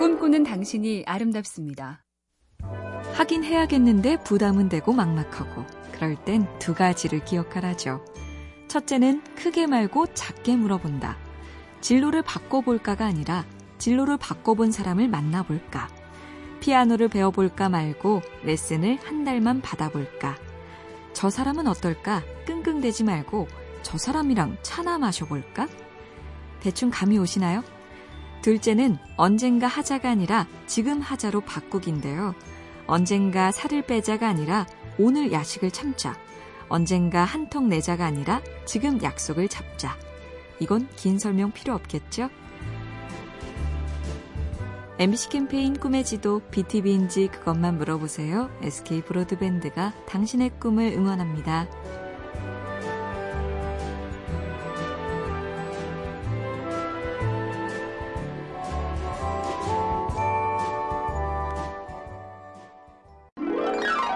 꿈꾸는 당신이 아름답습니다. 하긴 해야겠는데 부담은 되고 막막하고 그럴 땐 두 가지를 기억하라죠. 첫째는 크게 말고 작게 물어본다. 진로를 바꿔볼까가 아니라 진로를 바꿔본 사람을 만나볼까. 피아노를 배워볼까 말고 레슨을 한 달만 받아볼까. 저 사람은 어떨까? 끙끙대지 말고 저 사람이랑 차나 마셔볼까? 대충 감이 오시나요? 둘째는 언젠가 하자가 아니라 지금 하자로 바꾸기인데요. 언젠가 살을 빼자가 아니라 오늘 야식을 참자. 언젠가 한턱 내자가 아니라 지금 약속을 잡자. 이건 긴 설명 필요 없겠죠? MBC 캠페인 꿈의 지도, BTV인지 그것만 물어보세요. SK 브로드밴드가 당신의 꿈을 응원합니다.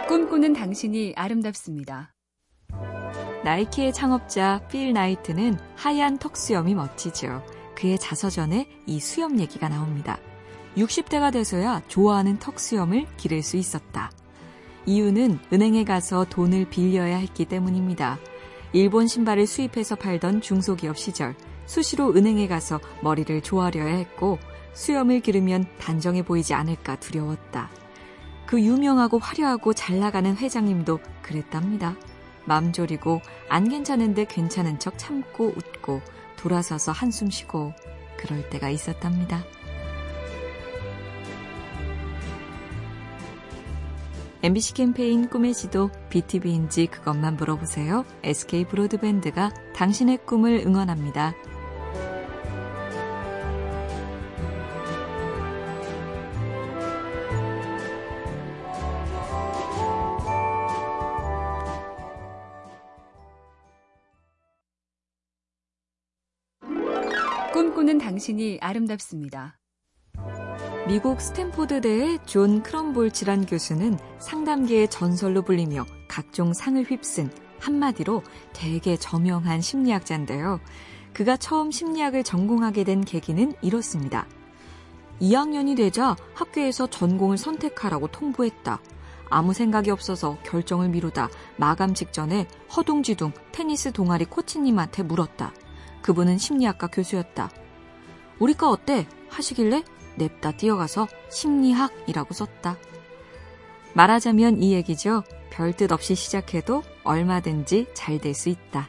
꿈꾸는 당신이 아름답습니다. 나이키의 창업자 필 나이트는 하얀 턱 수염이 멋지죠. 그의 자서전에 이 수염 얘기가 나옵니다. 60대가 돼서야 좋아하는 턱 수염을 기를 수 있었다. 이유는 은행에 가서 돈을 빌려야 했기 때문입니다. 일본 신발을 수입해서 팔던 중소기업 시절 수시로 은행에 가서 머리를 조아려야 했고 수염을 기르면 단정해 보이지 않을까 두려웠다. 그 유명하고 화려하고 잘나가는 회장님도 그랬답니다. 맘 졸이고 안 괜찮은데 괜찮은 척 참고 웃고 돌아서서 한숨 쉬고 그럴 때가 있었답니다. MBC 캠페인 꿈의 지도, BTV인지 그것만 물어보세요. SK 브로드밴드가 당신의 꿈을 응원합니다. 꿈꾸는 당신이 아름답습니다. 미국 스탠포드대의 존 크럼볼치란 교수는 상담계의 전설로 불리며 각종 상을 휩쓴 한마디로 되게 저명한 심리학자인데요. 그가 처음 심리학을 전공하게 된 계기는 이렇습니다. 2학년이 되자 학교에서 전공을 선택하라고 통보했다. 아무 생각이 없어서 결정을 미루다 마감 직전에 허둥지둥 테니스 동아리 코치님한테 물었다. 그분은 심리학과 교수였다. 우리 과 어때? 하시길래 냅다 뛰어가서 심리학이라고 썼다. 말하자면 이 얘기죠. 별뜻 없이 시작해도 얼마든지 잘 될 수 있다.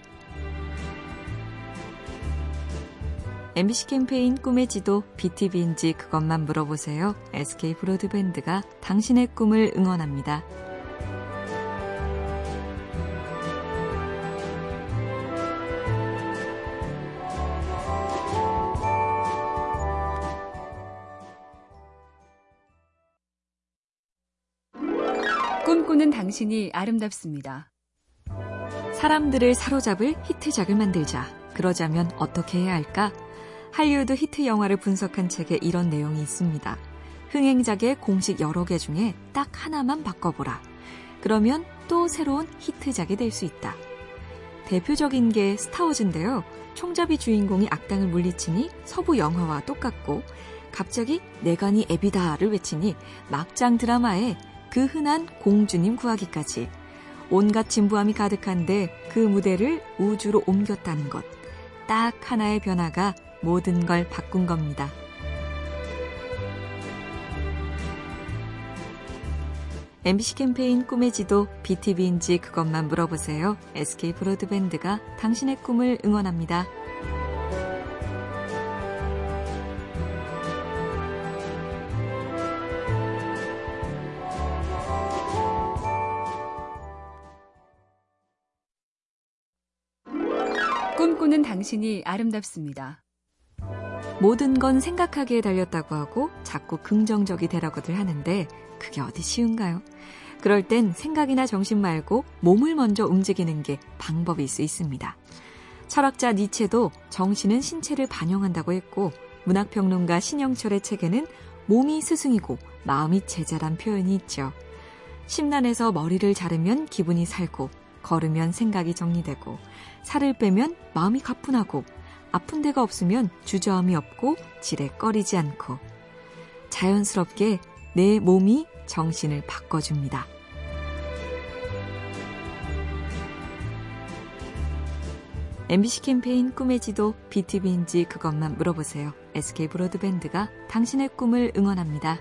MBC 캠페인 꿈의 지도, BTV인지 그것만 물어보세요. SK 브로드밴드가 당신의 꿈을 응원합니다. 꿈꾸는 당신이 아름답습니다. 사람들을 사로잡을 히트작을 만들자. 그러자면 어떻게 해야 할까? 할리우드 히트 영화를 분석한 책에 이런 내용이 있습니다. 흥행작의 공식 여러 개 중에 딱 하나만 바꿔보라. 그러면 또 새로운 히트작이 될 수 있다. 대표적인 게 스타워즈인데요. 총잡이 주인공이 악당을 물리치니 서부 영화와 똑같고 갑자기 내간이 앱이다를 외치니 막장 드라마에 그 흔한 공주님 구하기까지 온갖 진부함이 가득한데 그 무대를 우주로 옮겼다는 것. 딱 하나의 변화가 모든 걸 바꾼 겁니다. MBC 캠페인 꿈의 지도, BTV인지 그것만 물어보세요. SK 브로드밴드가 당신의 꿈을 응원합니다. 꿈꾸는 당신이 아름답습니다. 모든 건 생각하기에 달렸다고 하고 자꾸 긍정적이 되라고들 하는데 그게 어디 쉬운가요? 그럴 땐 생각이나 정신 말고 몸을 먼저 움직이는 게 방법일 수 있습니다. 철학자 니체도 정신은 신체를 반영한다고 했고 문학평론가 신영철의 책에는 몸이 스승이고 마음이 제자란 표현이 있죠. 심란해서 머리를 자르면 기분이 살고 걸으면 생각이 정리되고 살을 빼면 마음이 가뿐하고 아픈 데가 없으면 주저함이 없고 지레 꺼리지 않고 자연스럽게 내 몸이 정신을 바꿔줍니다. MBC 캠페인 꿈의 지도 BTV인지 그것만 물어보세요. SK 브로드밴드가 당신의 꿈을 응원합니다.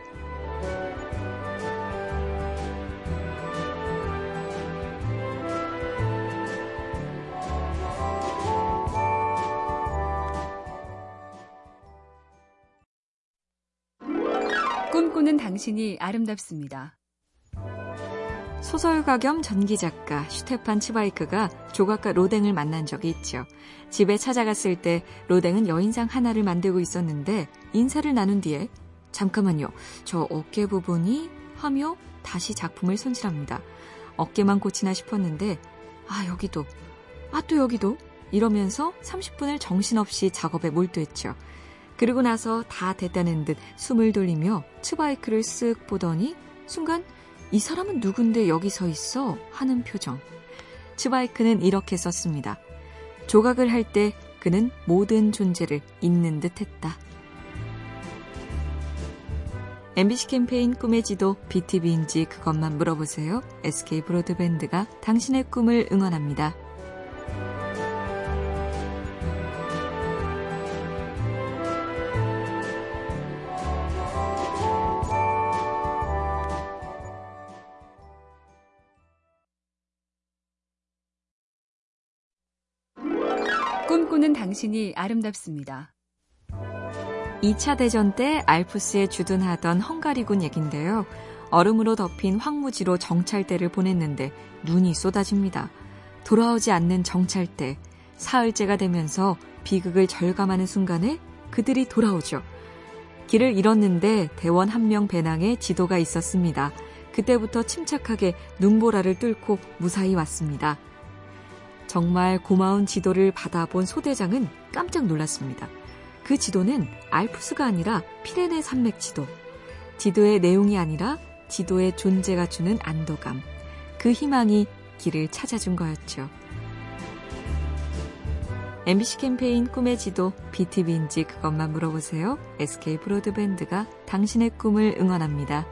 꿈꾸는 당신이 아름답습니다. 소설가 겸 전기작가 슈테판 치바이크가 조각가 로댕을 만난 적이 있죠. 집에 찾아갔을 때 로댕은 여인상 하나를 만들고 있었는데 인사를 나눈 뒤에 잠깐만요, 저 어깨 부분이 하며 다시 작품을 손질합니다. 어깨만 고치나 싶었는데 아 여기도, 아 또 여기도 이러면서 30분을 정신없이 작업에 몰두했죠. 그러고 나서 다 됐다는 듯 숨을 돌리며 츠바이크를 쓱 보더니 순간 이 사람은 누군데 여기 서 있어? 하는 표정. 츠바이크는 이렇게 썼습니다. 조각을 할 때 그는 모든 존재를 잊는 듯 했다. MBC 캠페인 꿈의 지도 BTV인지 그것만 물어보세요. SK 브로드밴드가 당신의 꿈을 응원합니다. 꿈꾸는 당신이 아름답습니다. 2차 대전 때 알프스에 주둔하던 헝가리군 얘긴데요. 얼음으로 덮인 황무지로 정찰대를 보냈는데 눈이 쏟아집니다. 돌아오지 않는 정찰대. 사흘째가 되면서 비극을 절감하는 순간에 그들이 돌아오죠. 길을 잃었는데 대원 한 명 배낭에 지도가 있었습니다. 그때부터 침착하게 눈보라를 뚫고 무사히 왔습니다. 정말 고마운 지도를 받아본 소대장은 깜짝 놀랐습니다. 그 지도는 알프스가 아니라 피레네 산맥 지도. 지도의 내용이 아니라 지도의 존재가 주는 안도감. 그 희망이 길을 찾아준 거였죠. MBC 캠페인 꿈의 지도 BTV인지 그것만 물어보세요. SK 브로드밴드가 당신의 꿈을 응원합니다.